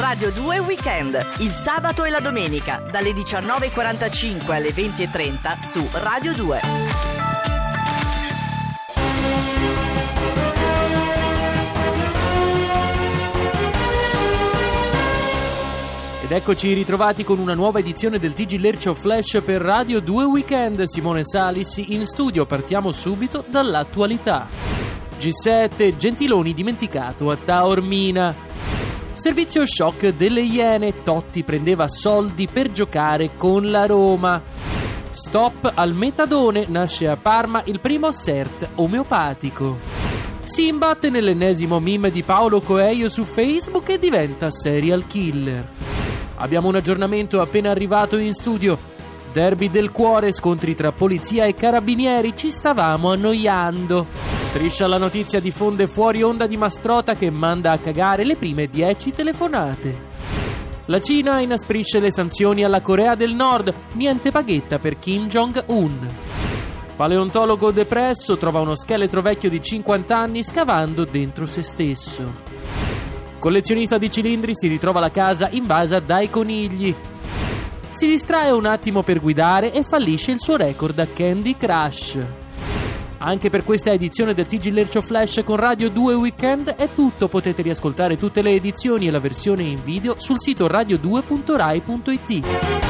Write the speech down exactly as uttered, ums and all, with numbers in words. Radio due Weekend, il sabato e la domenica, dalle diciannove e quarantacinque alle venti e trenta su Radio due. Ed eccoci ritrovati con una nuova edizione del T G Lercio Flash per Radio due Weekend. Simone Salis in studio, partiamo subito dall'attualità. G sette, Gentiloni dimenticato a Taormina. Servizio shock delle Iene, Totti prendeva soldi per giocare con la Roma. Stop al metadone, nasce a Parma il primo S E R T omeopatico. Si imbatte nell'ennesimo meme di Paolo Coelho su Facebook e diventa serial killer. Abbiamo un aggiornamento appena arrivato in studio. Derby del cuore, scontri tra polizia e carabinieri, ci stavamo annoiando. Striscia la notizia diffonde fuori onda di Mastrota che manda a cagare le prime dieci telefonate. La Cina inasprisce le sanzioni alla Corea del Nord, niente paghetta per Kim Jong-un. Paleontologo depresso trova uno scheletro vecchio di cinquanta anni scavando dentro se stesso. Collezionista di cilindri si ritrova la casa invasa dai conigli. Si distrae un attimo per guidare e fallisce il suo record a Candy Crush. Anche per questa edizione del T G Lercio Flash con Radio due Weekend è tutto. Potete riascoltare tutte le edizioni e la versione in video sul sito radio due punto rai punto it.